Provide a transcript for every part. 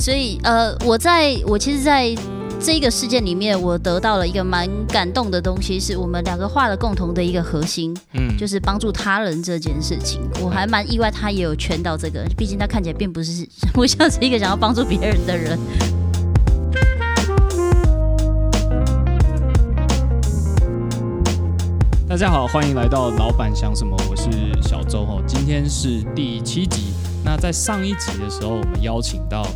所以我其实在这个事件里面，我得到了一个蛮感动的东西，是我们两个画了共同的一个核心，就是帮助他人这件事情。我还蛮意外，他也有圈到这个，毕竟他看起来并不像是一个想要帮助别人的人。大家好，欢迎来到老板想什么，我是小周，今天是第7集。那在上一集的时候，我们邀请到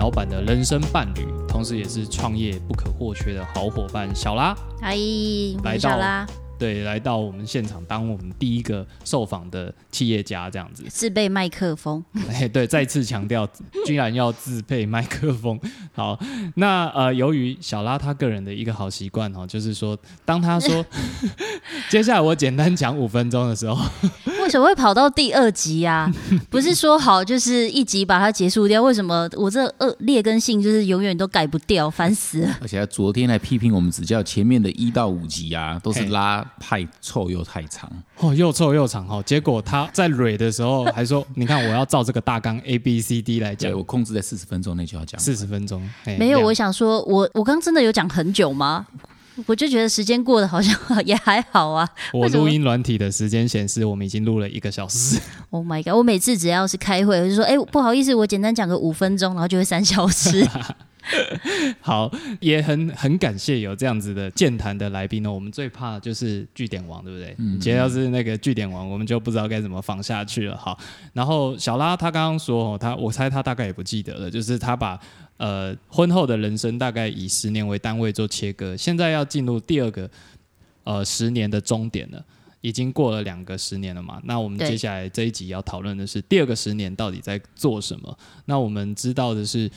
老板的人生伴侣，同时也是创业不可或缺的好伙伴小拉。嗨，我是小拉。对，来到我们现场当我们第一个受访的企业家，这样子自备麦克风。对，再次强调，居然要自备麦克风。好，那由于小拉他个人的一个好习惯就是说，当他说接下来我简单讲5分钟的时候，为什么会跑到第2集啊？不是说好就是一集把它结束掉？为什么我这劣根性就是永远都改不掉，烦死了！而且他昨天还批评我们指教前面的1到5集啊，都是拉太臭又太长哦，又臭又长哦。结果他在蕊的时候还说：“你看，我要照这个大纲 A B C D 来讲。”对，我控制在40分钟内就要讲。40分钟没有，我想说，我刚真的有讲很久吗？我就觉得时间过得好像也还好啊。我录音软体的时间显示我们已经录了1个小时。Oh my god！ 我每次只要是开会，我就说：“哎，不好意思，我简单讲个5分钟，然后就会3小时。”好，也很感谢有这样子的健谈的来宾哦。我们最怕就是据点王，对不对？嗯，只要是那个据点王，我们就不知道该怎么放下去了。好，然后小拉他刚刚说，我猜他大概也不记得了，就是他把婚后的人生大概以10年为单位做切割，现在要进入第二个10年的终点了。已经过了2个10年了嘛，那我们接下来这一集要讨论的是第二个10年到底在做什么。那我们知道的是，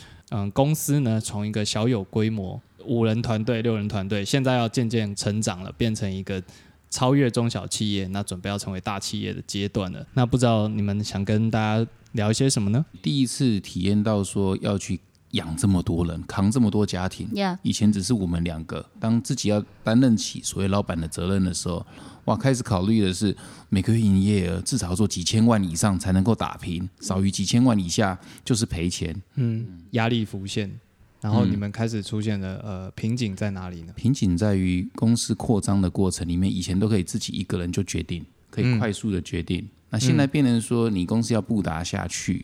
公司呢从一个小有规模5人团队、6人团队，现在要渐渐成长了，变成一个超越中小企业，那准备要成为大企业的阶段了。那不知道你们想跟大家聊一些什么呢？第一次体验到说要去养这么多人，扛这么多家庭， yeah. 以前只是我们2个，当自己要担任起所谓老板的责任的时候，哇，开始考虑的是每个月营业额至少做几千万以上才能够打平，少于几千万以下就是赔钱。嗯，压力浮现，然后你们开始出现了瓶颈在哪里呢？瓶颈在于公司扩张的过程里面，以前都可以自己一个人就决定，可以快速的决定，那现在变成说你公司要布达下去，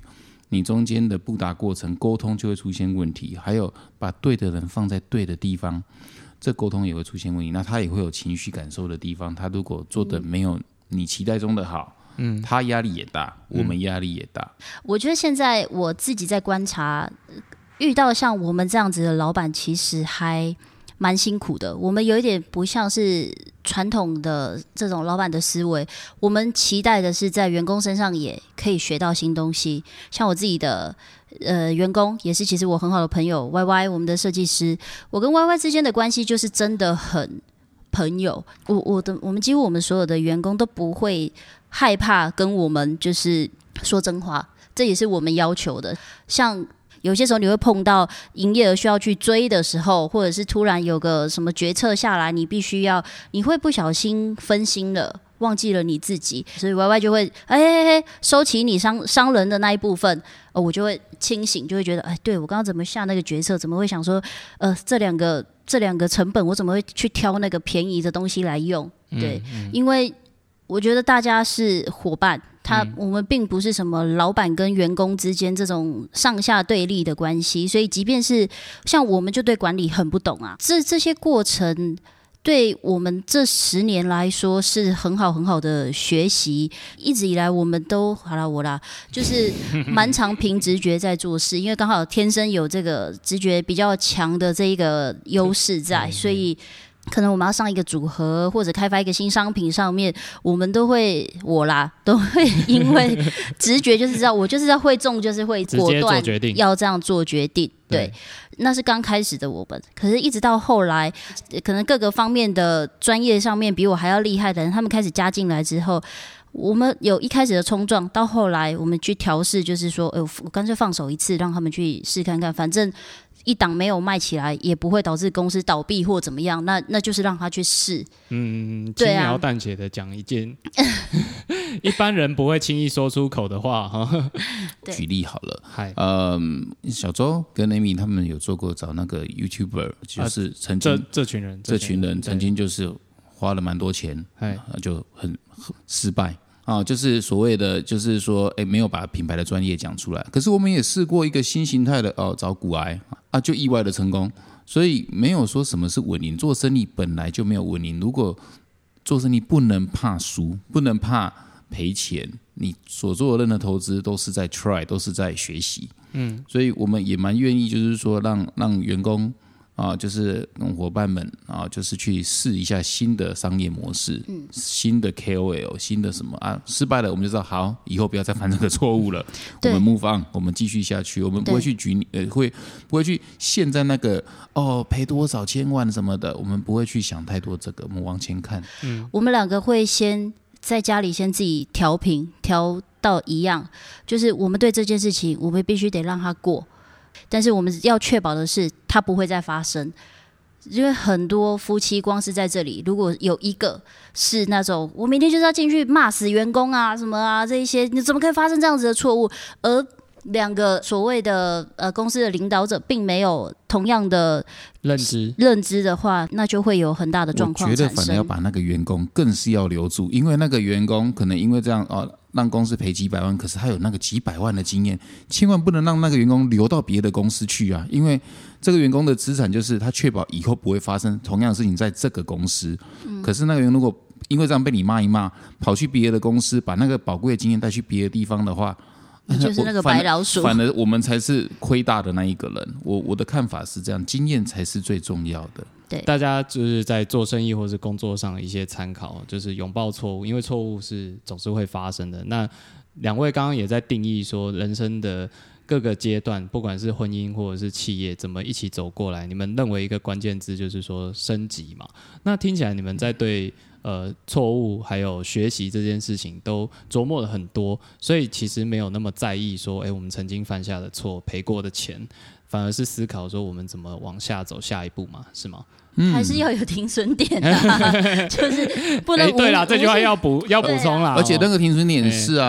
你中间的布达过程沟通就会出现问题，还有把对的人放在对的地方，这沟通也会出现问题。那他也会有情绪感受的地方，他如果做的没有你期待中的好，他压力也大，我们压力也大。我觉得现在我自己在观察，遇到像我们这样子的老板其实还蛮辛苦的。我们有一点不像是传统的这种老板的思维，我们期待的是在员工身上也可以学到新东西。像我自己的员工也是，其实我很好的朋友 YY， 我们的设计师，我跟 YY 之间的关系就是真的很朋友。我们几乎我们所有的员工都不会害怕跟我们就是说真话，这也是我们要求的。像有些时候你会碰到营业额需要去追的时候，或者是突然有个什么决策下来，你会不小心分心了，忘记了你自己，所以 YY 就会收起你 伤人的那一部分，我就会清醒，就会觉得对，我刚刚怎么下那个决策，怎么会想说这两个成本我怎么会去挑那个便宜的东西来用。对，因为我觉得大家是伙伴，我们并不是什么老板跟员工之间这种上下对立的关系，所以即便是像我们就对管理很不懂啊，这些过程对我们这10年来说是很好的学习。一直以来我们都就是蛮常凭直觉在做事，因为刚好天生有这个直觉比较强的这一个优势在，所以可能我们要上一个组合或者开发一个新商品上面，我都会因为直觉，就是知道我就是要会中，就是会果断要这样做决定。对，那是刚开始的我们。可是一直到后来，可能各个方面的专业上面比我还要厉害的人，他们开始加进来之后，我们有一开始的冲撞，到后来我们去调试，就是说我干脆放手一次让他们去试看看，反正一档没有卖起来也不会导致公司倒闭或怎么样，那就是让他去试。轻描淡写的讲一件一般人不会轻易说出口的话。举例好了，小周跟 Amy 他们有做过找那个 YouTuber， 就是曾经、这群人曾经就是花了蛮多钱，就很失败。就是所谓的，就是说，没有把品牌的专业讲出来。可是我们也试过一个新形态的找股癌就意外的成功。所以没有说什么是稳赢，做生意本来就没有稳赢。如果做生意不能怕输，不能怕赔钱，你所做的任何投资都是在 try， 都是在学习。所以我们也蛮愿意，就是说让员工。就是跟伙伴们就是去试一下新的商业模式，新的 KOL， 新的什么失败了我们就知道，好，以后不要再犯这个错误了，我们 move on， 我们继续下去，我们不会去不会去陷在那个赔多少千万什么的，我们不会去想太多这个，我们往前看。我们两个会先在家里先自己调频，调到一样，就是我们对这件事情，我们必须得让它过。但是我们要确保的是它不会再发生，因为很多夫妻光是在这里，如果有一个是那种我明天就是要进去骂死员工啊什么啊这一些，你怎么可以发生这样子的错误，而两个所谓的公司的领导者并没有同样的认知的话，那就会有很大的状况产生。我觉得反而要把那个员工更是要留住，因为那个员工可能因为这样让公司赔几百万，可是他有那个几百万的经验，千万不能让那个员工留到别的公司去啊！因为这个员工的资产就是他确保以后不会发生同样的事情在这个公司。可是那个员工如果因为这样被你骂一骂，跑去别的公司，把那个宝贵的经验带去别的地方的话，就是那个白老鼠。反而我们才是亏大的那一个人。我的看法是这样，经验才是最重要的。对，大家就是在做生意或是工作上一些参考，就是拥抱错误，因为错误是总是会发生的。那两位刚刚也在定义说，人生的各个阶段，不管是婚姻或者是企业，怎么一起走过来？你们认为一个关键字就是说升级嘛？那听起来你们在对错误还有学习这件事情都琢磨了很多，所以其实没有那么在意说，我们曾经犯下的错、赔过的钱，反而是思考说我们怎么往下走下一步嘛，是吗？还是要有停损点啊，就是不能对啦，这句话要补充啦。而且那个停损点是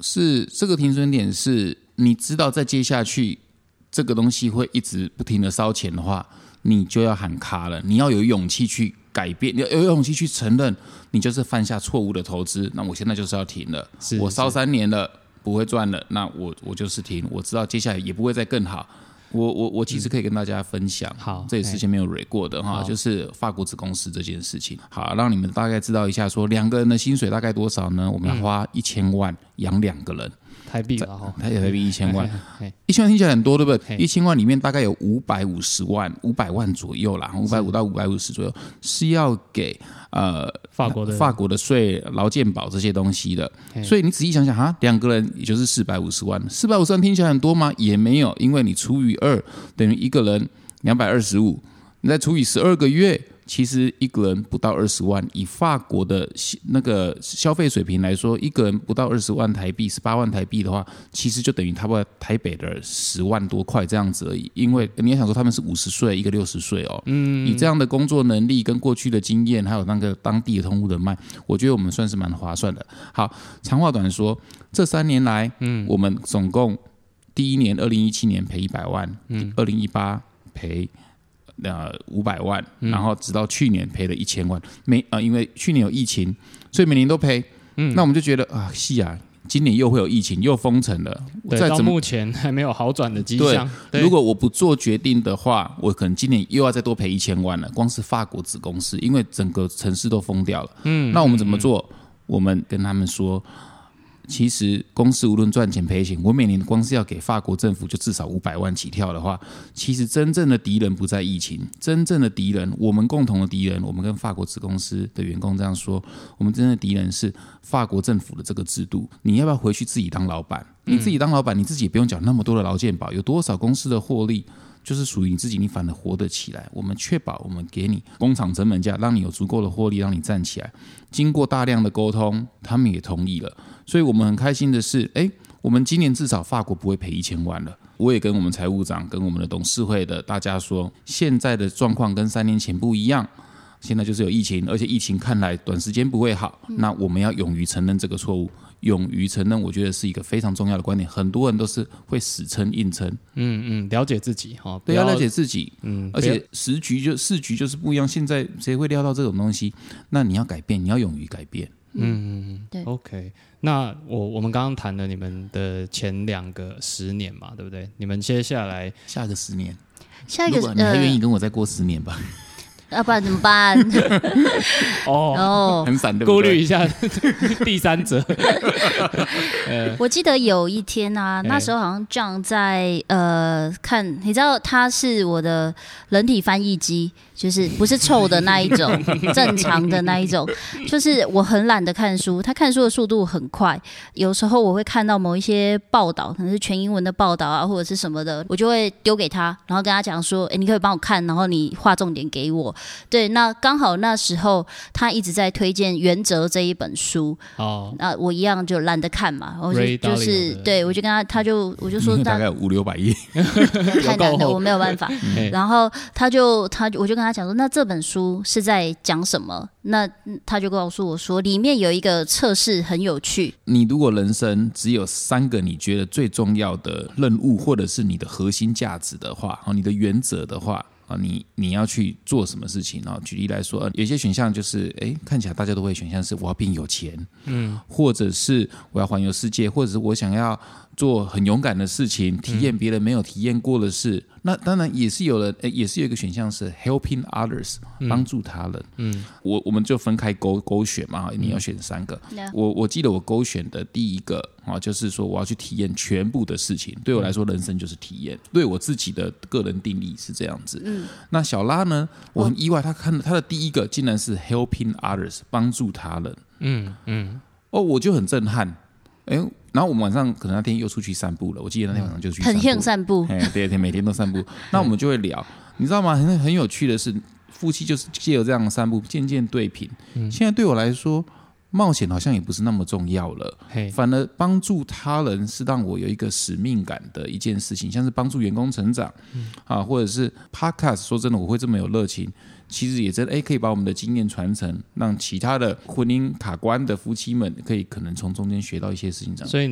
是这个停损点是你知道再接下去这个东西会一直不停的烧钱的话，你就要喊卡了，你要有勇气去改变，你要有勇气去承认你就是犯下错误的投资，那我现在就是要停了，我烧3年了不会赚了，那我就是停，我知道接下来也不会再更好。我其实可以跟大家分享，这也是前面有蕊过的哈，就是法国子公司这件事情。好，让你们大概知道一下说，两个人的薪水大概多少呢？我们要花1000万养两个人，台币了哈，台币1000万，1000万听起来很多，对不对？1000万里面大概有500万左右啦，550到550左右是要给法国的税、劳健保这些东西的。所以你仔细想想哈，两个人也就是450万，450万听起来很多吗？也没有，因为你除以2等于一个人225，你再除以12个月，其实一个人不到20万。以法国的那个消费水平来说，一个人不到20万台币，18万台币的话，其实就等于差不多台北的10万多块这样子而已。因为你要想说他们是50岁，一个60岁以这样的工作能力跟过去的经验，还有那个当地的通路人脉，我觉得我们算是蛮划算的。好，长话短说，这3年来，我们总共。第一年2017年赔100万，2018赔500万，然后直到去年赔了1000万，因为去年有疫情，所以每年都赔。那我们就觉得今年又会有疫情，又封城了，到目前还没有好转的迹象。如果我不做决定的话，我可能今年又要再多赔1000万了，光是法国子公司，因为整个城市都封掉了。那我们怎么做？我们跟他们说。其实公司无论赚钱赔钱，我每年光是要给法国政府就至少500万起跳的话，其实真正的敌人不在疫情，真正的敌人，我们共同的敌人，我们跟法国子公司的员工这样说，我们真正的敌人是法国政府的这个制度。你要不要回去自己当老板？你自己当老板，你自己也不用缴那么多的劳健保，有多少公司的获利就是属于你自己，你反而活得起来。我们确保我们给你工厂成本价，让你有足够的获利，让你站起来。经过大量的沟通，他们也同意了，所以我们很开心的是，我们今年至少法国不会赔1000万了。我也跟我们财务长、跟我们的董事会的大家说，现在的状况跟3年前不一样。现在就是有疫情，而且疫情看来短时间不会好，那我们要勇于承认这个错误，勇于承认我觉得是一个非常重要的观点，很多人都是会死撑硬撑，了解自己，对，要了解自己，而且时局就是不一样，现在谁会料到这种东西，那你要改变，你要勇于改变，对 ，OK。那我们刚刚谈了你们的前2个10年嘛，对不对？你们接下来下个10年，如果你还愿意跟我再过10年吧？不然怎么办？很散，对不对？顾虑一下第三者。我记得有一天啊，那时候好像John在看，你知道他是我的人体翻译机，就是不是臭的那一种，正常的那一种。就是我很懒得看书，他看书的速度很快，有时候我会看到某一些报道，可能是全英文的报道啊，或者是什么的，我就会丢给他，然后跟他讲说：“你可以帮我看，然后你画重点给我。”对，那刚好那时候他一直在推荐《原则》这一本书，那我一样就懒得看嘛，我就是对，我就跟他就我就说大概500-600页，太难了，我没有办法。然后我就跟他讲说，那这本书是在讲什么？那他就告诉我说，里面有一个测试很有趣。你如果人生只有3个你觉得最重要的任务，或者是你的核心价值的话，你的原则的话。你要去做什么事情？举例来说，有些选项就是，看起来大家都会选项是我要变有钱，或者是我要环游世界，或者是我想要做很勇敢的事情，体验别人没有体验过的事。那当然也是有一个选项是 helping others， 帮助他人。我们就分开勾选嘛，你要选3个。我记得我勾选的第一个就是说我要去体验全部的事情。对我来说，人生就是体验。对我自己的个人定义是这样子。那小拉呢？我很意外，他的第一个竟然是 helping others， 帮助他人。我就很震撼。然后我们晚上可能那天又出去散步了，我记得那天晚上就去散步，很散步，对，每天都散步。那我们就会聊，你知道吗？很有趣的是，夫妻就是藉由这样的散步，渐渐对平。现在对我来说，冒险好像也不是那么重要了，反而帮助他人是让我有一个使命感的一件事情，像是帮助员工成长，或者是 podcast。说真的，我会这么有热情。其实也真的可以把我们的经验传承，让其他的婚姻卡关的夫妻们可能从中间学到一些事情。所以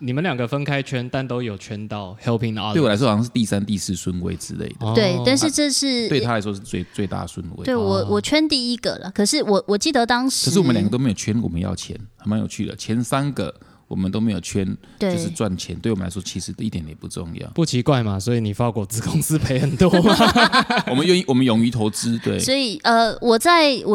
你们2个分开圈，但都有圈到 helping others。 对我来说好像是第3、第4顺位之类的，对，但是这是对他来说是最大的顺位。对，我圈第一个了，可是我记得当时，可是我们2个都没有圈我们要钱，还蛮有趣的。前3个我们都没有圈，就是赚钱，对我们来说其实一点也不重要，不奇怪嘛。所以你法国子公司赔很多嘛，我们勇于投资，对。所以我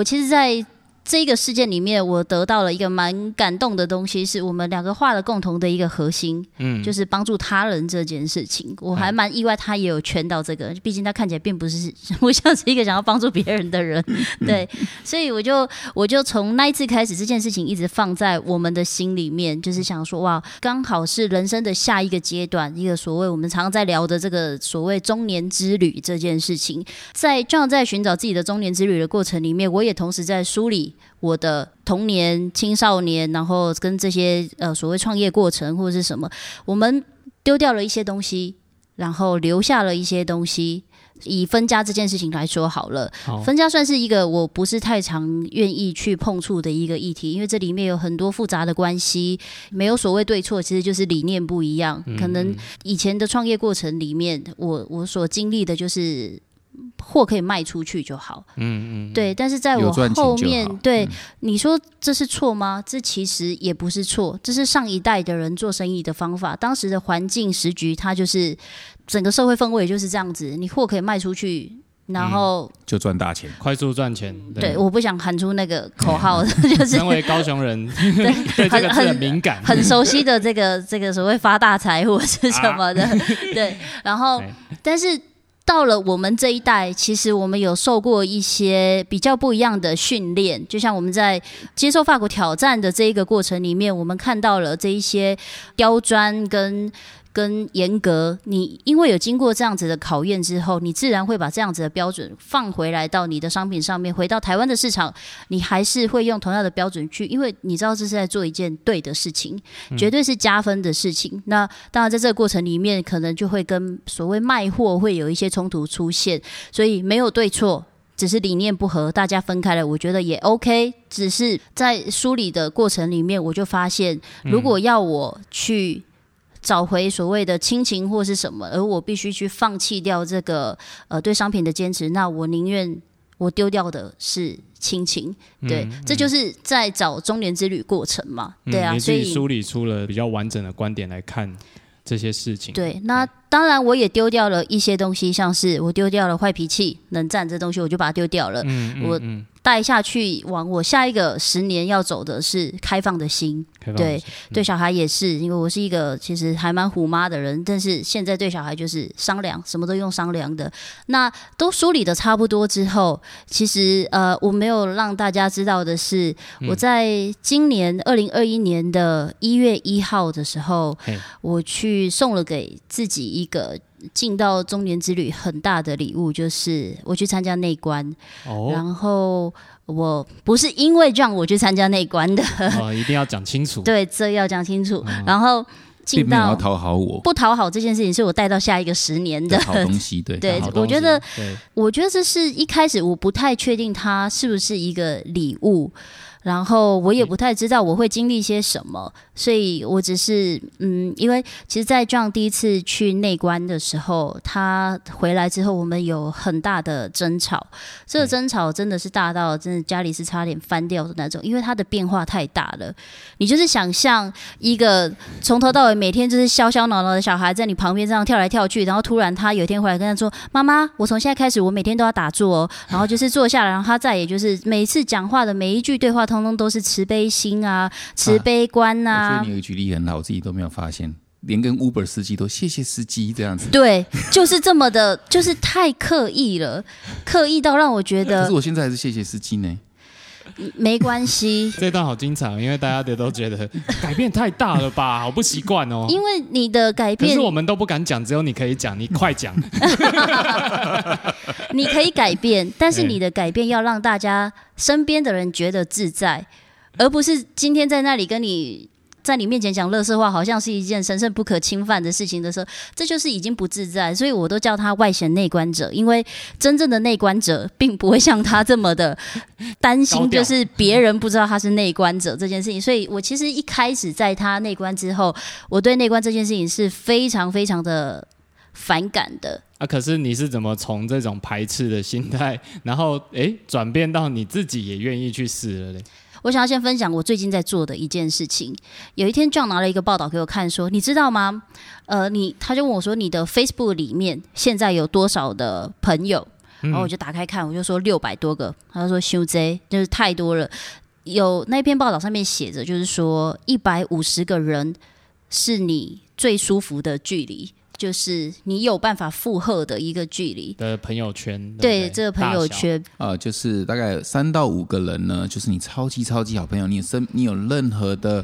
其实在这个事件里面，我得到了一个蛮感动的东西，是我们2个画了共同的一个核心，就是帮助他人这件事情。我还蛮意外，他也有圈到这个，毕竟他看起来并不是不像是一个想要帮助别人的人，对。所以我就从那一次开始，这件事情一直放在我们的心里面，就是想说，哇，刚好是人生的下一个阶段，一个所谓我们常在聊的这个所谓中年之旅这件事情。在John在寻找自己的中年之旅的过程里面，我也同时在梳理我的童年、青少年，然后跟这些所谓创业过程或者是什么，我们丢掉了一些东西，然后留下了一些东西。以分家这件事情来说好了，分家算是一个我不是太常愿意去碰触的一个议题，因为这里面有很多复杂的关系，没有所谓对错，其实就是理念不一样。可能以前的创业过程里面，我所经历的就是货可以卖出去就好，对。但是在我后面，对，你说这是错吗？这其实也不是错，这是上一代的人做生意的方法，当时的环境时局，它就是整个社会氛围就是这样子，你货可以卖出去，然后就赚大钱，快速赚钱。 对，我不想喊出那个口号，就是身为高雄人对这个字很敏感，很熟悉的这个所谓发大财或是什么的，对。然后但是到了我们这一代，其实我们有受过一些比较不一样的训练，就像我们在接受法国挑战的这一个过程里面，我们看到了这一些刁钻跟严格。你因为有经过这样子的考验之后，你自然会把这样子的标准放回来到你的商品上面，回到台湾的市场，你还是会用同样的标准去，因为你知道这是在做一件对的事情，绝对是加分的事情。那当然在这个过程里面，可能就会跟所谓卖货会有一些冲突出现，所以没有对错，只是理念不合，大家分开了，我觉得也 OK。 只是在梳理的过程里面，我就发现如果要我去找回所谓的亲情或是什么，而我必须去放弃掉这个对商品的坚持，那我宁愿我丢掉的是亲情。对，这就是在找中年之旅过程嘛。对啊，所以你自己梳理出了比较完整的观点来看这些事情。对，那当然我也丢掉了一些东西，像是我丢掉了坏脾气冷战这东西，我就把它丢掉了。我带下去往我下一个10年要走的是开放的心。对，对小孩也是，因为我是一个其实还蛮虎妈的人，但是现在对小孩就是商量，什么都用商量的。那都梳理的差不多之后，其实我没有让大家知道的是，我在今年2021年的1月1号的时候，我去送了给自己一个进到中年之旅很大的礼物，就是我去参加内观。然后我不是因为John我去参加内观的，一定要讲清楚。对，这要讲清楚。然后并没有要讨好我，不讨好这件事情是我带到下一个10年的好东西。对对，我觉得这是一开始我不太确定它是不是一个礼物，然后我也不太知道我会经历些什么，所以我只是因为其实在 John 第一次去内观的时候，他回来之后我们有很大的争吵，这个争吵真的是大到真的家里是差点翻掉的那种，因为他的变化太大了。你就是想象一个从头到尾每天就是笑笑闹闹的小孩在你旁边这样跳来跳去，然后突然他有一天回来跟他说，妈妈，我从现在开始我每天都要打坐哦，然后就是坐下来，然后他再也就是每一次讲话的每一句对话通通都是慈悲心啊，慈悲观啊。我觉得你有举例很好，我自己都没有发现，连跟 Uber 司机都谢谢司机这样子。对，就是这么的，就是太刻意了，刻意到让我觉得。可是我现在还是谢谢司机呢。没关系，这段好精彩，因为大家都觉得改变太大了吧，好不习惯哦。因为你的改变，可是我们都不敢讲，只有你可以讲，你快讲。你可以改变，但是你的改变要让大家身边的人觉得自在，而不是今天在那里跟你在你面前讲垃圾话，好像是一件神圣不可侵犯的事情的时候，这就是已经不自在。所以我都叫他外显内观者，因为真正的内观者并不会像他这么的担心，就是别人不知道他是内观者这件事情。所以我其实一开始在他内观之后，我对内观这件事情是非常非常的反感的。可是你是怎么从这种排斥的心态，然后转变到你自己也愿意去试了嘞？我想要先分享我最近在做的一件事情。有一天 John 拿了一个报道给我看，说你知道吗，他就问我说，你的 Facebook 里面现在有多少的朋友？然后我就打开看，我就说600多个。他就说太多，就是太多了。有那篇报道上面写着，就是说150个人是你最舒服的距离，就是你有办法负荷的一个距离的朋友圈。 对，这个朋友圈就是大概3到5个人呢，就是你超级超级好朋友，你有任何的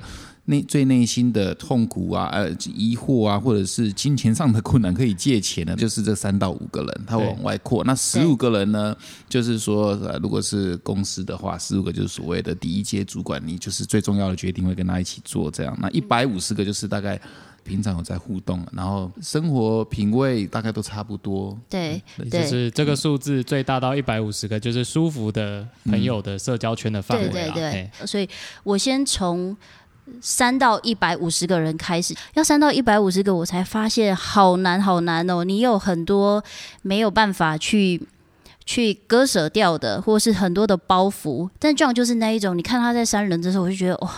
最内心的痛苦啊、疑惑啊，或者是金钱上的困难可以借钱的，就是这3到5个人，他往外扩。那15个人呢，就是说如果是公司的话，15个就是所谓的第一阶主管，你就是最重要的决定会跟他一起做这样。那150个就是大概平常有在互动，然后生活品味大概都差不多。 对，就是这个数字最大到150个，就是舒服的朋友的社交圈的范围啦。对，所以我先从3到150个人开始，要3到150个我才发现好难好难哦。你有很多没有办法去割舍掉的，或是很多的包袱。但 John 就是那一种，你看他在3人的时候，我就觉得哇，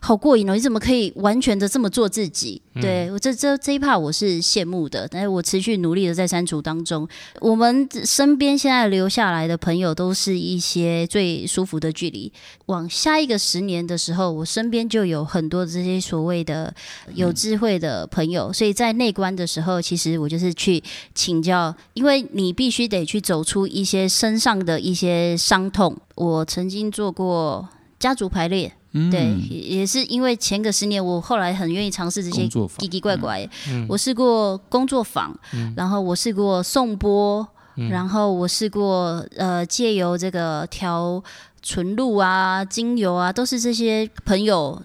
好过瘾哦！你怎么可以完全的这么做自己？对，我这一 part 我是羡慕的，但是我持续努力的在删除当中。我们身边现在留下来的朋友，都是一些最舒服的距离。往下一个10年的时候，我身边就有很多这些所谓的有智慧的朋友。所以在内观的时候，其实我就是去请教，因为你必须得去走出一些身上的一些伤痛。我曾经做过家族排列，对，也是因为前个10年，我后来很愿意尝试这些奇奇怪怪。我试过工作坊，然后我试过颂钵，然后我试过借由这个调纯露啊、精油啊，都是这些朋友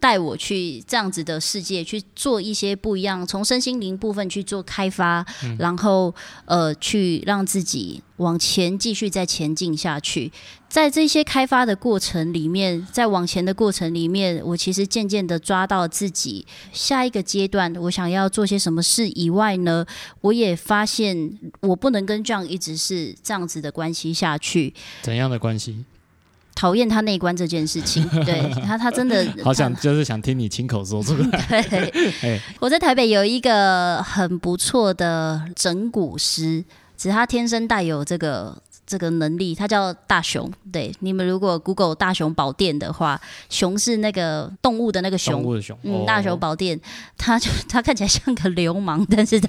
带我去这样子的世界去做一些不一样，从身心灵部分去做开发，然后去让自己往前继续再前进下去。在这些开发的过程里面，在往前的过程里面，我其实渐渐的抓到自己下一个阶段我想要做些什么事以外呢，我也发现我不能跟 John 一直是这样子的关系下去。怎样的关系？讨厌他内观这件事情，对， 他真的好想就是想听你亲口说出来。对，我在台北有一个很不错的整骨师，只是他天生带有这个能力，他叫大熊。对，你们如果 Google 大熊宝殿的话，熊是那个动物的那个熊，动物的熊，大熊宝殿，他看起来像个流氓，但是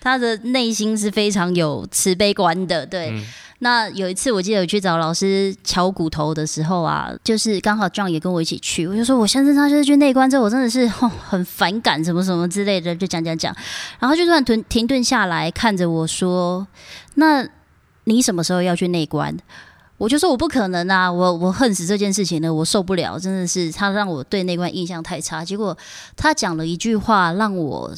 他的内心是非常有慈悲观的。对，那有一次我记得我去找老师敲骨头的时候啊，就是刚好 John 也跟我一起去，我就说我先生他就是去内观之后我真的是很反感什么什么之类的，就讲，然后就突然停顿下来看着我说，那你什么时候要去内观？我就说我不可能啊，我恨死这件事情了，我受不了，真的是他让我对内观印象太差。结果他讲了一句话让我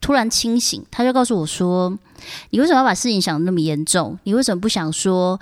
突然清醒，他就告诉我说，你为什么要把事情想得那么严重？你为什么不想说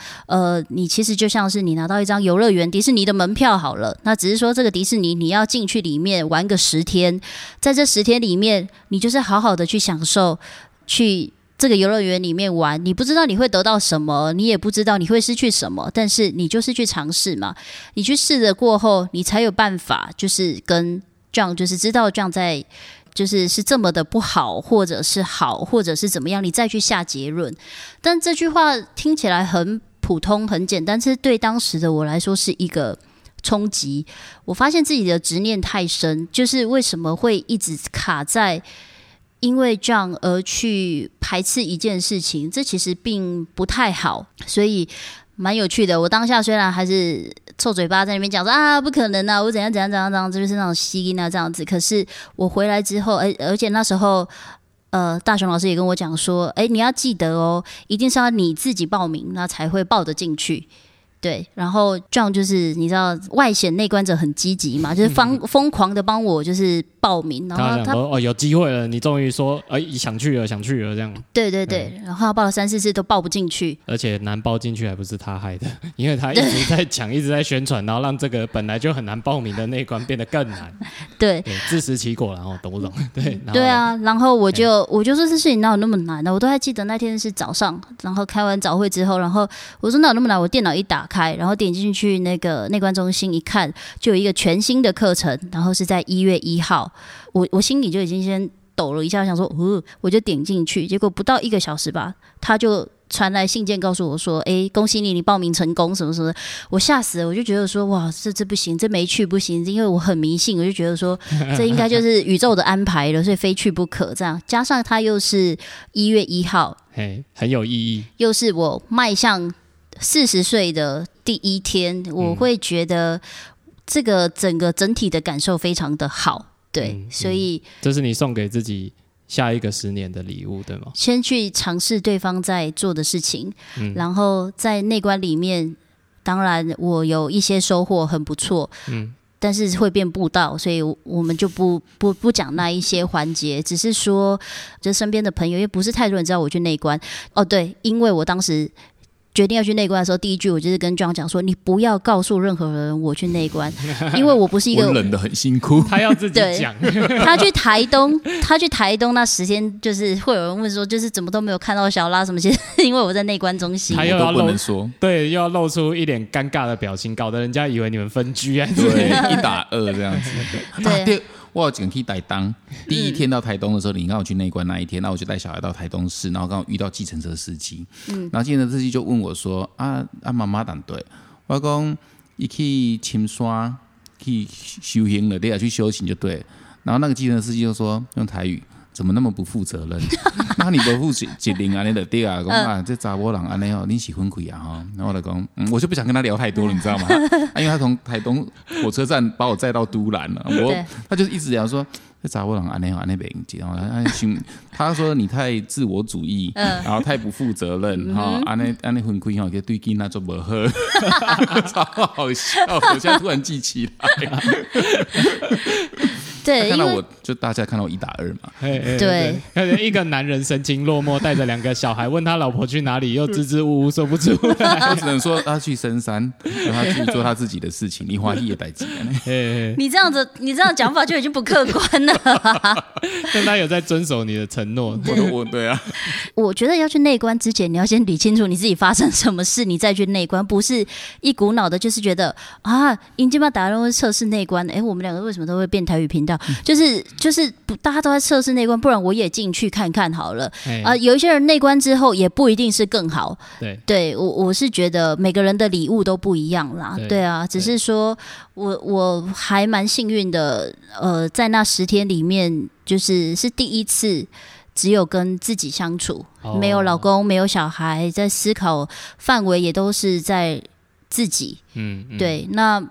你其实就像是你拿到一张游乐园迪士尼的门票好了，那只是说这个迪士尼你要进去里面玩个10天，在这10天里面你就是好好的去享受，去这个游乐园里面玩，你不知道你会得到什么，你也不知道你会失去什么，但是你就是去尝试嘛，你去试了过后你才有办法就是跟 John 就是知道 John 在就是是这么的不好，或者是好，或者是怎么样，你再去下结论。但这句话听起来很普通很简单，但是对当时的我来说是一个冲击。我发现自己的执念太深，就是为什么会一直卡在因为 John 而去排斥一件事情，这其实并不太好，所以蛮有趣的。我当下虽然还是臭嘴巴在那边讲说啊不可能啊，我怎样，就是那种吸音啊这样子。可是我回来之后，而且那时候大雄老师也跟我讲说，你要记得哦，一定是要你自己报名，那才会报得进去。对，然后 John 就是你知道外显内观者很积极嘛，就是疯狂的帮我就是报名，然后他哦有机会了，你终于说想去了这样。对对对，然后他报了3、4次都报不进去，而且难报进去还不是他害的，因为他一直在讲一直在宣传，然后让这个本来就很难报名的内观变得更难。对，自食其果，然后懂不懂？对，对啊，然后我就说这事情哪有那么难的，我都还记得那天是早上，然后开完早会之后，然后我说哪有那么难，我电脑一打。然后点进去那个内观中心一看，就有一个全新的课程，然后是在1月1号，我心里就已经先抖了一下，想说我就点进去，结果不到1个小时吧，他就传来信件告诉我说，恭喜你报名成功什么什么的。我吓死了，我就觉得说哇这不行，这没去不行，因为我很迷信，我就觉得说这应该就是宇宙的安排了，所以非去不可这样。加上他又是1月1号，很有意义，又是我迈向40岁的第一天，我会觉得这个整体的感受非常的好，对，所以这是你送给自己下一个10年的礼物，对吗？先去尝试对方在做的事情，然后在内观里面，当然我有一些收获，很不错，但是会变步道，所以我们就不讲那一些环节，只是说，就身边的朋友，因为不是太多人知道我去内观，哦，对，因为我当时决定要去内观的时候，第一句我就是跟 John 讲说，你不要告诉任何人我去内观，因为我不是一个我忍得很辛苦，他要自己讲。他去台东那10天，就是会有人问说，就是怎么都没有看到小拉什么，其实因为我在内观中心，他又要不能说，对，又要露出一脸尴尬的表情，搞得人家以为你们分居啊，对，1打2这样子。对。啊我有去台东，第一天到台东的时候，你刚好去内观那一天，那我就带小孩到台东市，然后刚好遇到计程车司机，然后计程车司机就问我说：“啊，妈妈等对，我讲伊去深山去修行了，对啊，去修行就对了。”然后那个计程车司机就说用台语：“怎么那么不负责任？那你不负责任啊？你的对啊，讲啊，这查某人安尼哦，你喜欢开啊哈。”然后我就讲，我就不想跟他聊太多了，你知道吗？因为他从台东火车站把我载到都兰了，他就是一直聊说，这查某人安尼哦，安尼袂用，然后他说你太自我主义，然后太不负责任哈，安尼分开哦，对囡仔做不好，超好笑，我现在突然记起来。对，看到我就大家看到我一打二嘛。对，一个男人神情落寞，带着两个小孩，问他老婆去哪里，又支支吾吾说不出来。我只能说他去深山，让他去做他自己的事情。你花一夜白几年？你这样子，你这样讲法就已经不客观了。但他有在遵守你的承诺。我对啊，我觉得要去内观之前，你要先理清楚你自己发生什么事，你再去内观，不是一股脑的，就是觉得啊，英俊吧打人会测试内观。哎，我们两个为什么都会变台语频道？就是大家都在测试内观，不然我也进去看看好了。有一些人内观之后也不一定是更好。对，我是觉得每个人的礼物都不一样啦。对啊，只是说我还蛮幸运的，在那10天里面，就是第一次只有跟自己相处，没有老公，没有小孩，在思考范围也都是在自己。对，那。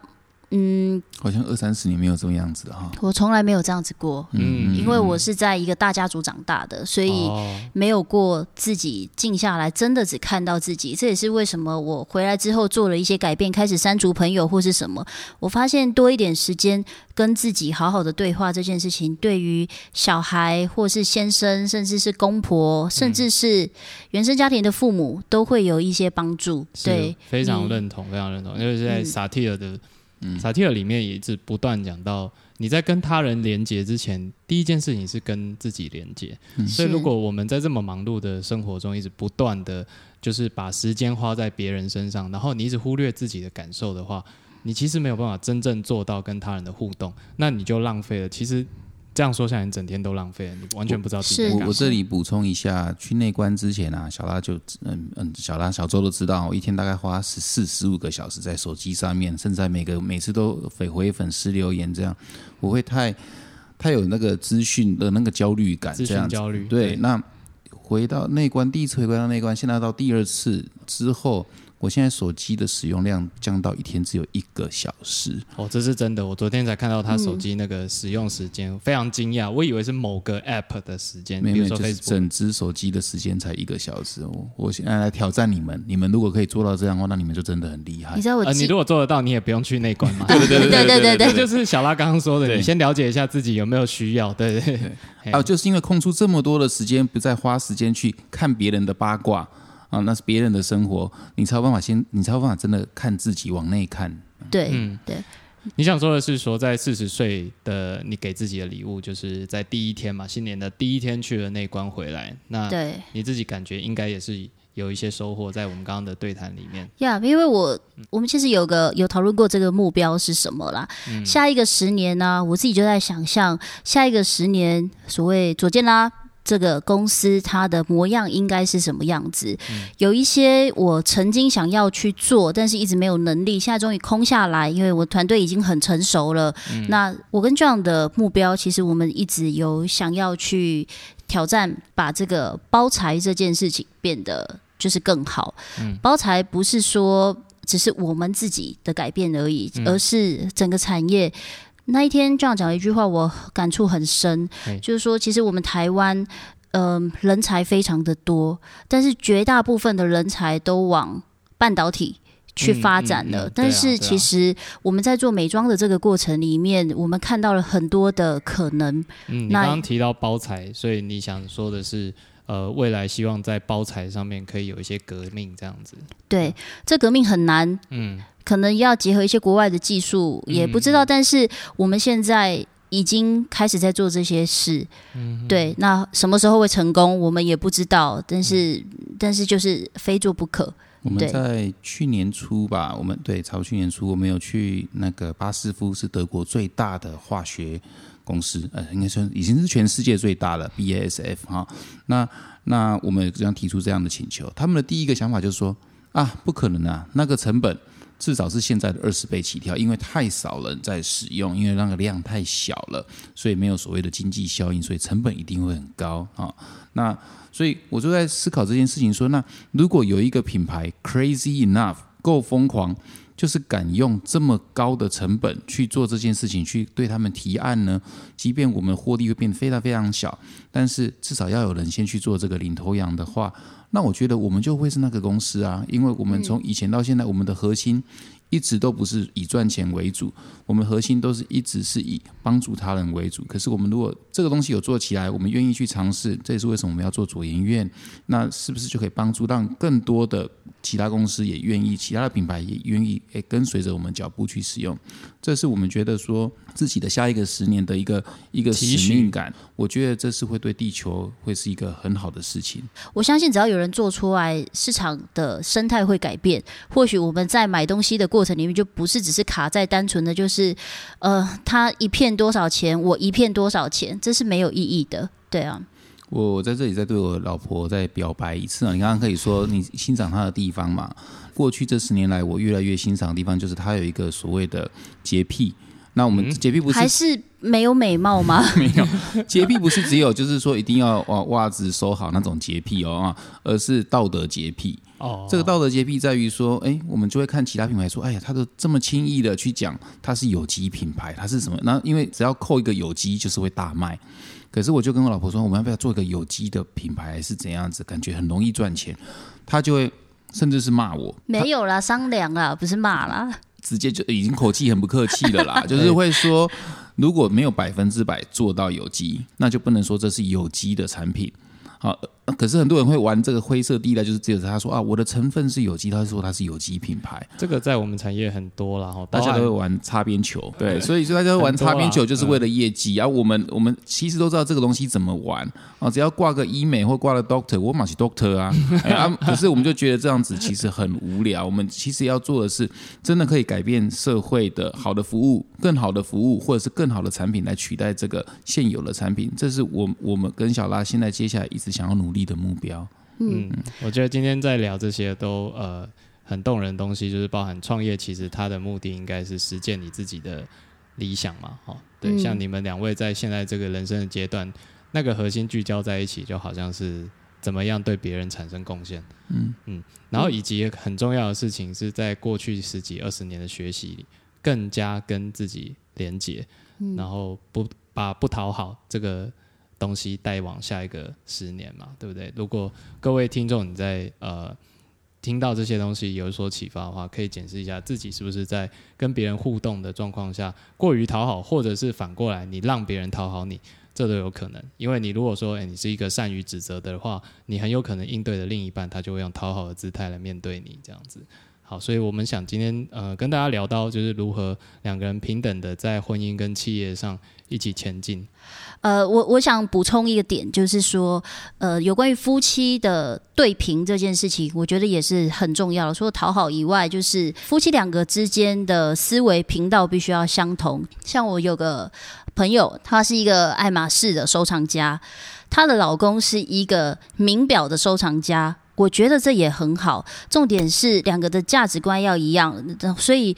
好像20-30年没有这个样子哈。我从来没有这样子过，因为我是在一个大家族长大的，所以没有过自己静下来，真的只看到自己。这也是为什么我回来之后做了一些改变，开始删除朋友或是什么。我发现多一点时间跟自己好好的对话这件事情，对于小孩或是先生，甚至是公婆，甚至是原生家庭的父母，都会有一些帮助。对，非常认同，非常认同，因为现在萨提尔的。萨提尔里面也是不断讲到，你在跟他人连结之前，第一件事情是跟自己连结。所以如果我们在这么忙碌的生活中一直不断的就是把时间花在别人身上，然后你一直忽略自己的感受的话，你其实没有办法真正做到跟他人的互动，那你就浪费了。其实这样说下来，你整天都浪费了，你完全不知道自己的感受。我这里补充一下，去内观之前啊，小拉就小周都知道，我一天大概花14-15个小时在手机上面，甚至每次都回粉丝留言这样，我会太有那个资讯的那个焦虑感，这样子。焦虑。对，那回到内观，第一次回到内观，现在到第二次之后。我现在手机的使用量降到一天只有1个小时。哦，这是真的。我昨天才看到他手机那个使用时间，非常惊讶。我以为是某个 app 的时间，比如说 Facebook， 就是整只手机的时间才1个小时。我现在来挑战你们，你们如果可以做到这样的话，那你们就真的很厉害。你知道我你如果做得到，你也不用去内观嘛。对，就是小拉刚刚说的，你先了解一下自己有没有需要。对。啊，就是因为空出这么多的时间，不再花时间去看别人的八卦。啊，那是别人的生活，你才有办法真的看自己，往内看。对。你想说的是说，在40岁的你给自己的礼物，就是在第一天嘛，新年的第一天去了内观回来，那你自己感觉应该也是有一些收获，在我们刚刚的对谈里面。因为我们其实有讨论过这个目标是什么啦。下一个10年呢，我自己就在想象下一个10年，所谓左键啦。这个公司它的模样应该是什么样子？有一些我曾经想要去做，但是一直没有能力，现在终于空下来，因为我团队已经很成熟了。那我跟 John 的目标，其实我们一直有想要去挑战，把这个包材这件事情变得就是更好。包材不是说只是我们自己的改变而已，而是整个产业。那一天John讲了一句话，我感触很深，就是说，其实我们台湾，人才非常的多，但是绝大部分的人才都往半导体去发展了。但是其实我们在做美妆的这个过程里面，我们看到了很多的可能。你刚刚提到包材，所以你想说的是。未来希望在包材上面可以有一些革命这样子。对，这革命很难，可能要结合一些国外的技术，也不知道。但是我们现在已经开始在做这些事，对。那什么时候会成功，我们也不知道。但是就是非做不可。我们在去年初吧，去年初我们有去那个巴斯夫，是德国最大的化学。公司应该说已经是全世界最大了 BASF 哈。那我们这样提出这样的请求，他们的第一个想法就是说啊，不可能啊，那个成本至少是现在的20倍起跳，因为太少人在使用，因为那个量太小了，所以没有所谓的经济效应，所以成本一定会很高哈。那所以我就在思考这件事情说，那如果有一个品牌 crazy enough 够疯狂。就是敢用这么高的成本去做这件事情，去对他们提案呢？即便我们获利会变得非常非常小，但是至少要有人先去做这个领头羊的话，那我觉得我们就会是那个公司啊，因为我们从以前到现在，我们的核心一直都不是以赚钱为主，我们核心都是一直是以帮助他人为主。可是我们如果这个东西有做起来，我们愿意去尝试，这也是为什么我们要做佐研院，那是不是就可以帮助让更多的其他公司也愿意，其他的品牌也愿意跟随着我们脚步去使用。这是我们觉得说自己的下一个10年的一个使命感，我觉得这是会对地球会是一个很好的事情。我相信只要有人做出来，市场的生态会改变，或许我们在买东西的过程里面就不是只是卡在单纯的就是他一片多少钱，我一片多少钱，这是没有意义的。对啊，我在这里再对我老婆再表白一次啊！你刚刚可以说你欣赏她的地方嘛，过去这10年来我越来越欣赏的地方就是她有一个所谓的洁癖。那我们洁癖不是还是没有美貌吗？没有，洁癖不是只有就是说一定要袜子收好那种洁癖哦，而是道德洁癖。哦，这个道德洁癖在于说，我们就会看其他品牌说，哎呀，他都这么轻易的去讲他是有机品牌，他是什么？那因为只要扣一个有机，就是会大卖。可是我就跟我老婆说，我们要不要做一个有机的品牌，还是怎样子？感觉很容易赚钱，他就会甚至是骂我。没有啦，商量啦，不是骂啦。直接就已经口气很不客气了啦，就是会说，如果没有100%做到有机，那就不能说这是有机的产品。好，可是很多人会玩这个灰色地带，就是只有他说啊，我的成分是有机，他说他是有机品牌。这个在我们产业很多啦，大家都会玩擦边球，对，所以大家玩擦边球就是为了业绩。我们其实都知道这个东西怎么玩啊，只要挂个医美或挂了 doctor， 我嘛是 doctor 啊，可是我们就觉得这样子其实很无聊。我们其实要做的是真的可以改变社会的好的服务，更好的服务，或者是更好的产品来取代这个现有的产品。这是我们跟小拉现在接下来一直想要努力的目标。我觉得今天在聊这些都很动人的东西，就是包含创业，其实它的目的应该是实践你自己的理想嘛，对，像你们两位在现在这个人生的阶段，那个核心聚焦在一起，就好像是怎么样对别人产生贡献。然后以及很重要的事情是在过去10几20年的学习里，更加跟自己连结，然后把不讨好这个东西带往下一个10年嘛，对不对？如果各位听众你在听到这些东西有所启发的话，可以检视一下自己是不是在跟别人互动的状况下过于讨好，或者是反过来你让别人讨好你，这都有可能。因为你如果说你是一个善于指责的话，你很有可能应对的另一半他就会用讨好的姿态来面对你，这样子。好，所以我们想今天跟大家聊到就是如何两个人平等的在婚姻跟企业上一起前进。我想补充一个点，就是说有关于夫妻的对平这件事情，我觉得也是很重要的。除了讨好以外，就是夫妻两个之间的思维频道必须要相同。像我有个朋友，他是一个爱马仕的收藏家，他的老公是一个名表的收藏家，我觉得这也很好。重点是两个的价值观要一样，所以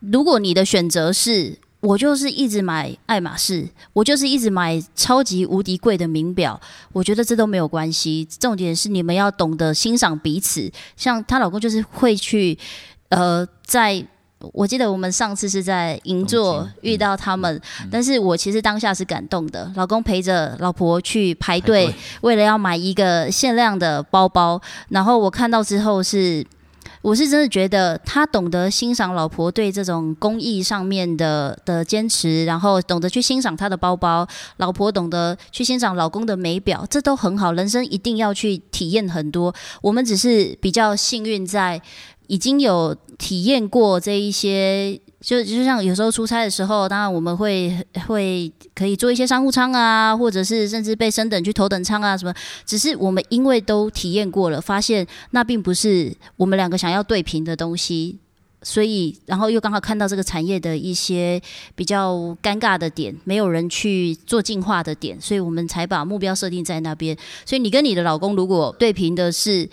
如果你的选择是我就是一直买爱马仕，我就是一直买超级无敌贵的名表，我觉得这都没有关系。重点是你们要懂得欣赏彼此。像她老公就是会去在我记得我们上次是在银座遇到他们，但是我其实当下是感动的。老公陪着老婆去排队，为了要买一个限量的包包，然后我看到之后我是真的觉得他懂得欣赏老婆对这种工艺上面的坚持，然后懂得去欣赏他的包包，老婆懂得去欣赏老公的美表，这都很好。人生一定要去体验很多，我们只是比较幸运在已经有体验过这一些。就像有时候出差的时候，当然我们会可以坐一些商务舱啊，或者是甚至被升等去头等舱啊什么。只是我们因为都体验过了，发现那并不是我们两个想要对平的东西，所以然后又刚好看到这个产业的一些比较尴尬的点，没有人去做进化的点，所以我们才把目标设定在那边。所以你跟你的老公如果对平的是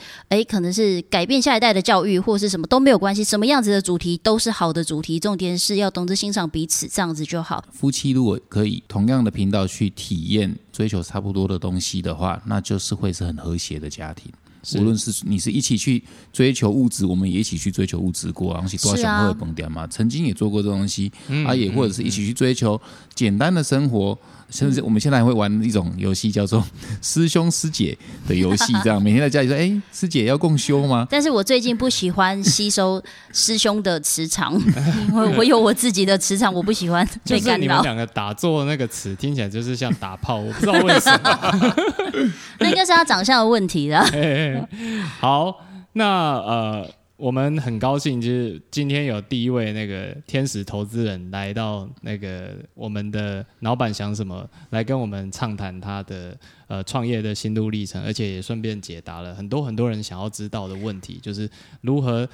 可能是改变下一代的教育或是什么都没有关系，什么样子的主题都是好的主题，重点是要懂得欣赏彼此，这样子就好。夫妻如果可以同样的频道去体验追求差不多的东西的话，那就是会是很和谐的家庭。无论是你是一起去追求物质，我们也一起去追求物质过啊，都想喝蹦点嘛，曾经也做过这东西、嗯、啊，也或者是一起去追求简单的生活。甚至我们现在还会玩一种游戏叫做师兄师姐的游戏，这样每天在家里说，哎、欸，师姐要共修吗？但是我最近不喜欢吸收师兄的磁场，因为我有我自己的磁场，我不喜欢被干扰。就是你们两个打坐那个词听起来就是像打炮，我不知道为什么。那应该是他长相的问题啦。好，那我们很高兴，就是今天有第一位那个天使投资人来到那个我们的老板想什么，来跟我们畅谈他的创业的心路历程，而且也顺便解答了很多很多人想要知道的问题，就是如何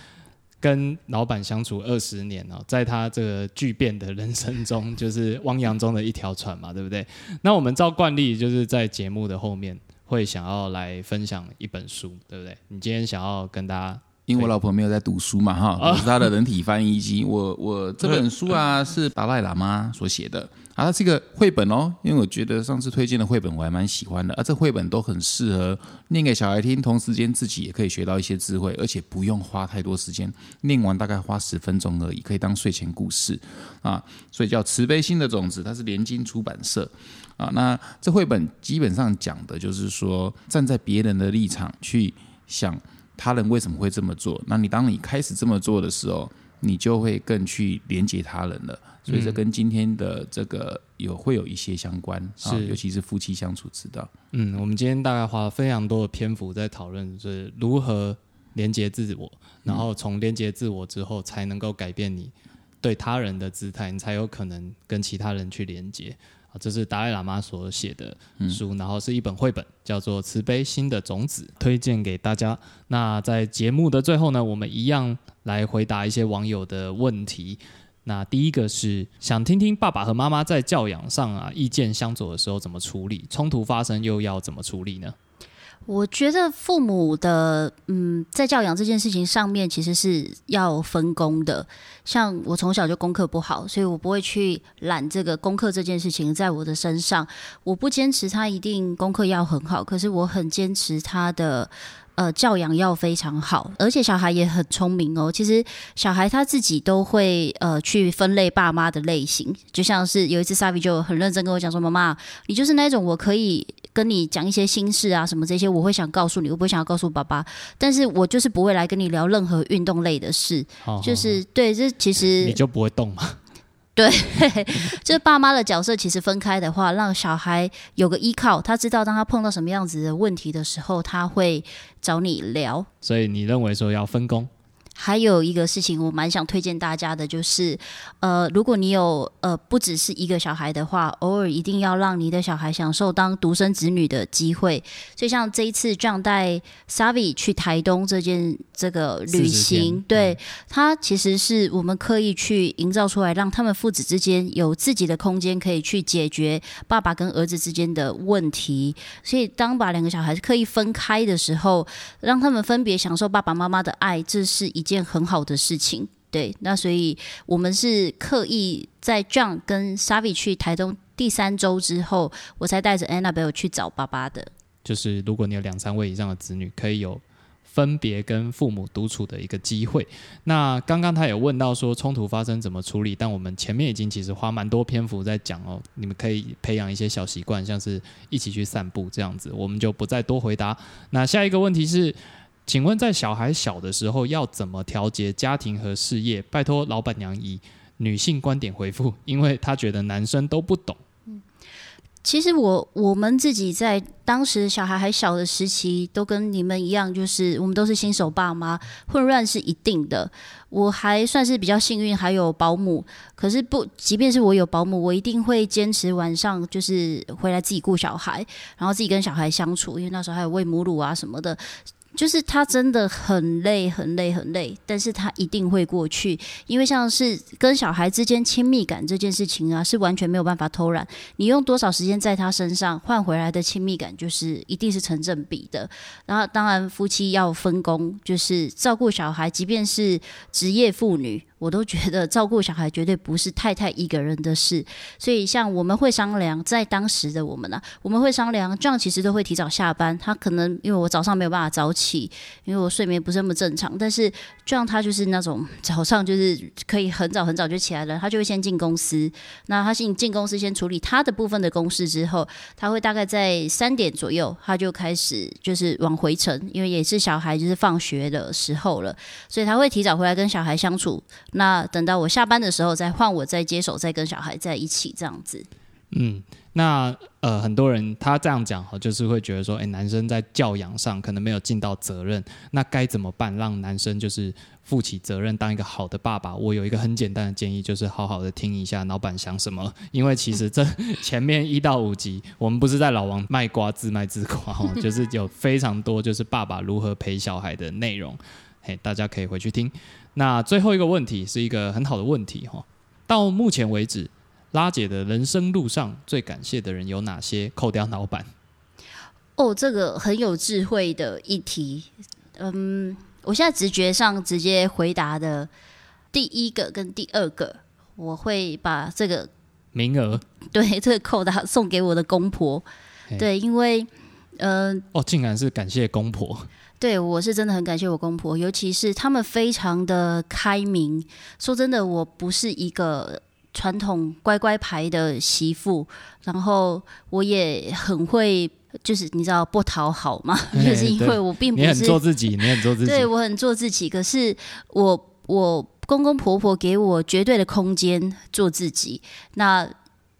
跟老板相处20年哦，在他这个巨变的人生中，就是汪洋中的一条船嘛，对不对？那我们照惯例，就是在节目的后面会想要来分享一本书，对不对？你今天想要跟大家。因为我老婆没有在读书嘛哈，我是她的人体翻译机。我这本书啊是达赖喇嘛所写的啊，它是一个绘本哦。因为我觉得上次推荐的绘本我还蛮喜欢的啊，这绘本都很适合念给小孩听，同时间自己也可以学到一些智慧，而且不用花太多时间，念完大概花10分钟而已，可以当睡前故事啊。所以叫《慈悲心的种子》，它是联经出版社啊。那这绘本基本上讲的就是说，站在别人的立场去想。他人为什么会这么做？那你当你开始这么做的时候，你就会更去连接他人了。所以这跟今天的这个会有一些相关，啊、尤其是夫妻相处之道。嗯，我们今天大概花了非常多的篇幅在讨论，就是如何连接自我，然后从连接自我之后，才能够改变你对他人的姿态，你才有可能跟其他人去连接。这是达赖喇嘛所写的书、嗯、然后是一本绘本叫做《慈悲心的种子》，推荐给大家。那在节目的最后呢，我们一样来回答一些网友的问题。那第一个是想听听爸爸和妈妈在教养上啊意见相左的时候怎么处理，冲突发生又要怎么处理呢？我觉得父母的在教养这件事情上面其实是要分工的。像我从小就功课不好，所以我不会去揽这个功课这件事情在我的身上。我不坚持他一定功课要很好，可是我很坚持他的教养要非常好，而且小孩也很聪明哦。其实小孩他自己都会去分类爸妈的类型，就像是有一次 Savi 就很认真跟我讲说：“妈妈，你就是那种我可以跟你讲一些心事啊什么这些，我会想告诉你，我不会想要告诉爸爸，但是我就是不会来跟你聊任何运动类的事。”就是对，这其实你就不会动嘛。对，就是爸妈的角色其实分开的话，让小孩有个依靠，他知道当他碰到什么样子的问题的时候，他会找你聊。所以你认为说要分工？还有一个事情我蛮想推荐大家的，就是如果你有不只是一个小孩的话，偶尔一定要让你的小孩享受当独生子女的机会。所以像这一次 John 带 Savi 去台东这个旅行，对、他其实是我们刻意去营造出来，让他们父子之间有自己的空间，可以去解决爸爸跟儿子之间的问题。所以当把两个小孩刻意分开的时候，让他们分别享受爸爸妈妈的爱，这是一件很好的事情。对，那所以我们是刻意在 John 跟 Savi 去台东第3周之后，我才带着 Annabelle 去找爸爸的。就是如果你有2-3位以上的子女，可以有分别跟父母独处的一个机会。那刚刚他有问到说冲突发生怎么处理，但我们前面已经其实花蛮多篇幅在讲哦，你们可以培养一些小习惯，像是一起去散步这样子，我们就不再多回答。那下一个问题是，请问在小孩小的时候要怎么调节家庭和事业？拜托老板娘以女性观点回复，因为她觉得男生都不懂。其实我们自己在当时小孩还小的时期，都跟你们一样，就是我们都是新手爸妈，混乱是一定的。我还算是比较幸运，还有保姆。可是即便是我有保姆，我一定会坚持晚上就是回来自己顾小孩，然后自己跟小孩相处，因为那时候还有喂母乳啊什么的。就是他真的很累很累很累，但是他一定会过去。因为像是跟小孩之间亲密感这件事情啊，是完全没有办法偷懒，你用多少时间在他身上换回来的亲密感，就是一定是成正比的。然后当然夫妻要分工，就是照顾小孩，即便是职业妇女，我都觉得照顾小孩绝对不是太太一个人的事，所以像我们会商量，在当时的我们啊，我们会商量 John 其实都会提早下班，他可能因为我早上没有办法早起，因为我睡眠不是那么正常，但是 John 他就是那种早上就是可以很早很早就起来了，他就会先进公司，那他进公司先处理他的部分的公事之后，他会大概在3点左右他就开始就是往回程，因为也是小孩就是放学的时候了，所以他会提早回来跟小孩相处，那等到我下班的时候再换我再接手，再跟小孩在一起这样子。嗯，那很多人他这样讲就是会觉得说，男生在教养上可能没有尽到责任，那该怎么办让男生就是负起责任当一个好的爸爸？我有一个很简单的建议，就是好好的听一下老板想什么，因为其实这前面1到5集我们不是在老王卖瓜自卖自夸，就是有非常多就是爸爸如何陪小孩的内容，大家可以回去听。那最后一个问题是一个很好的问题，到目前为止拉姐的人生路上最感谢的人有哪些？扣掉老板。哦，这个很有智慧的一题。我现在直觉上直接回答的第一个跟第二个，我会把这个名额，对，这个扣打送给我的公婆。对，因为竟然是感谢公婆。对，我是真的很感谢我公婆，尤其是他们非常的开明。说真的，我不是一个传统乖乖牌的媳妇，然后我也很会，就是你知道不讨好嘛，就是因为我并不是，你很做自己，对，我很做自己，可是我公公婆婆给我绝对的空间做自己，那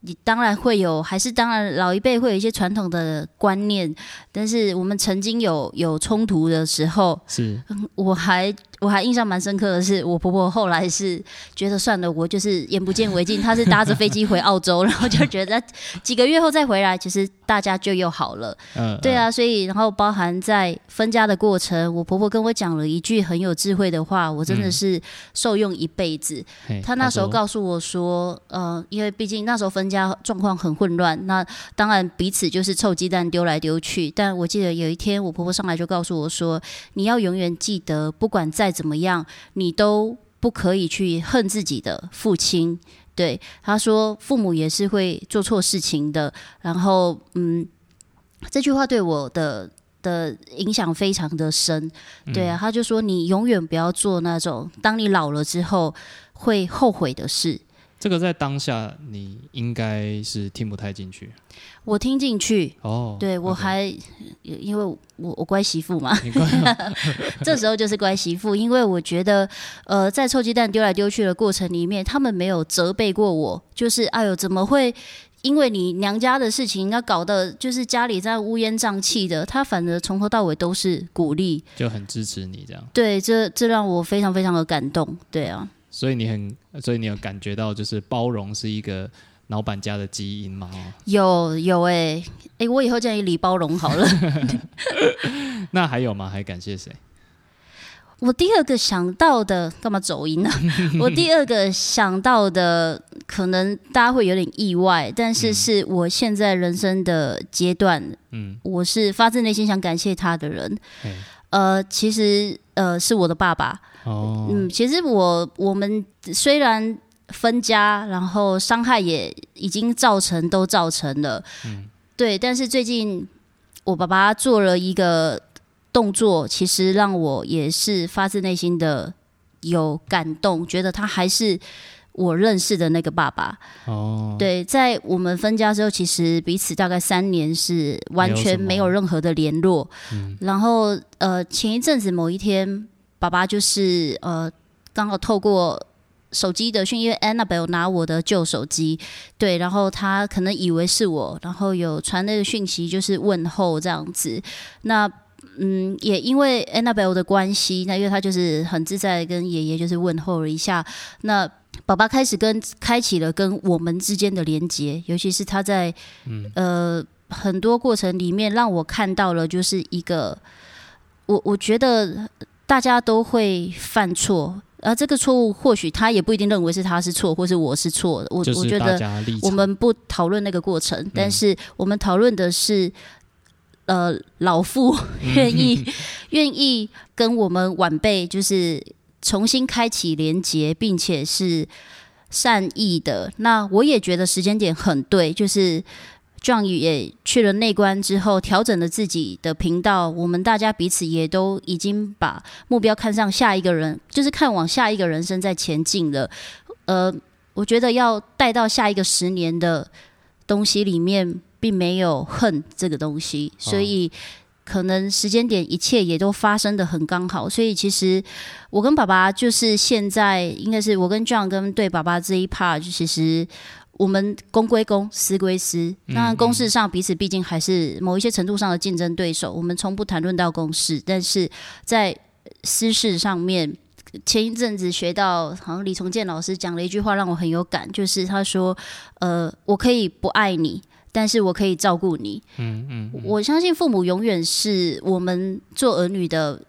你当然会有，还是当然老一辈会有一些传统的观念，但是我们曾经有冲突的时候，是我还印象蛮深刻的是，我婆婆后来是觉得算了，我就是眼不见为净，她是搭着飞机回澳洲，然后就觉得几个月后再回来，其实大家就又好了。对啊，所以然后包含在分家的过程，我婆婆跟我讲了一句很有智慧的话，我真的是受用一辈子。她那时候告诉我说，因为毕竟那时候分家状况很混乱，那当然彼此就是臭鸡蛋丢来丢去。但我记得有一天，我婆婆上来就告诉我说，你要永远记得，不管再怎么样，你都不可以去恨自己的父亲。对，他说父母也是会做错事情的。然后，这句话对我的影响非常的深。对啊，他就说你永远不要做那种当你老了之后会后悔的事。这个在当下你应该是听不太进去。我听进去哦，对，我还、因为我乖媳妇嘛，这时候就是乖媳妇，因为我觉得在臭鸡蛋丢来丢去的过程里面，他们没有责备过我，就是哎呦怎么会因为你娘家的事情，要搞得就是家里在乌烟瘴气的，他反而从头到尾都是鼓励，就很支持你这样。对，这让我非常非常的感动。对啊。所以你有感觉到就是包容是一个老板家的基因吗？有欸，我以后建议李包容好了。那还有吗？还感谢谁？我第二个想到的，干嘛走音啊？我第二个想到的，可能大家会有点意外，但是是我现在人生的阶段，我是发自内心想感谢他的人。其实是我的爸爸。其实我们虽然分家，然后伤害也已经造成了，对，但是最近我爸爸做了一个动作，其实让我也是发自内心的有感动，觉得他还是我认识的那个爸爸。对，在我们分家之后，其实彼此大概3年是完全没有任何的联络。然后前一阵子某一天，爸爸就是刚好透过手机的讯，因为 Annabelle 拿我的旧手机，对，然后他可能以为是我，然后有传那个讯息，就是问候这样子。那也因为 Annabelle 的关系，那因为他就是很自在的跟爷爷就是问候了一下，那爸爸开始开启了跟我们之间的连结，尤其是他在很多过程里面让我看到了，就是一个我觉得大家都会犯错，这个错误或许他也不一定认为是他是错，或是我是错的。我觉得我们不讨论那个过程，但是我们讨论的是，老父愿意跟我们晚辈就是重新开启连结，并且是善意的。那我也觉得时间点很对，就是 John 也去了内观之后，调整了自己的频道，我们大家彼此也都已经把目标看上下一个人，就是看往下一个人生在前进了。我觉得要带到下一个10年的东西里面，并没有恨这个东西，所以可能时间点一切也都发生得很刚好。所以其实我跟爸爸就是现在应该是我跟 John 跟对爸爸这一 part， 其实我们公归公，私归私。那公事上彼此毕竟还是某一些程度上的竞争对手，我们从不谈论到公事，但是在私事上面。前一阵子学到好像李崇建老师讲了一句话让我很有感，就是他说我可以不爱你，但是我可以照顾你。我相信父母永远是我们做儿女的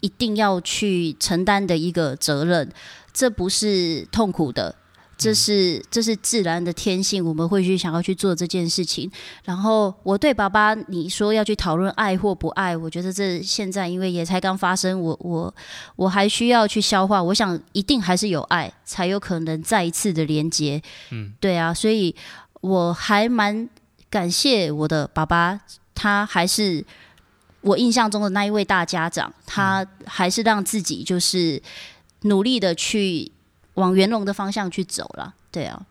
一定要去承担的一个责任，这不是痛苦的，这是自然的天性，我们会去想要去做这件事情。然后我对爸爸，你说要去讨论爱或不爱，我觉得这现在因为也才刚发生，我还需要去消化。我想一定还是有爱，才有可能再一次的连接。对啊，所以我还蛮感谢我的爸爸，他还是我印象中的那一位大家长，他还是让自己就是努力的去。往圆融的方向去走啦，对啊，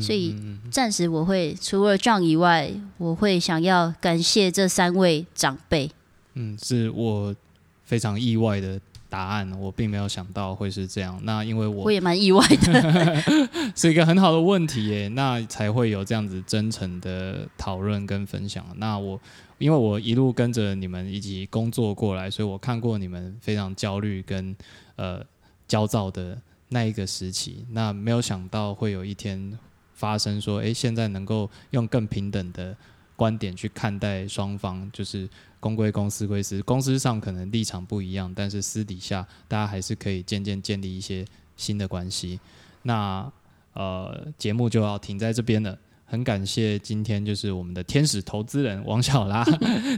所以暂时我会除了 John 以外，我会想要感谢这3位长辈。是我非常意外的答案，我并没有想到会是这样。那因为我也蛮意外的，是一个很好的问题耶，那才会有这样子真诚的讨论跟分享。那我因为我一路跟着你们一起工作过来，所以我看过你们非常焦虑跟焦躁的。那一个时期，那没有想到会有一天发生说，现在能够用更平等的观点去看待双方，就是公归公，私归私，公司上可能立场不一样，但是私底下大家还是可以渐渐建立一些新的关系。那节目就要停在这边了。很感谢今天就是我们的天使投资人王小拉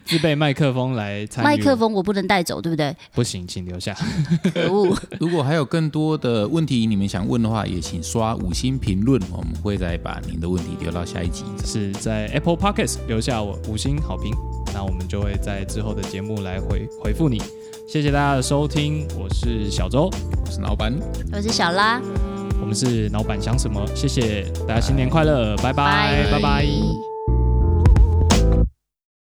自备麦克风来参与。麦克风我不能带走对不对？不行，请留下。可恶！如果还有更多的问题你们想问的话，也请刷5星评论，我们会再把您的问题留到下一集。是在 Apple Podcast 留下我5星好评，那我们就会在之后的节目来回复你。谢谢大家的收听，我是小周，我是老板，我是小拉。我们是老板想什么？谢谢大家，新年快乐，拜拜，拜拜。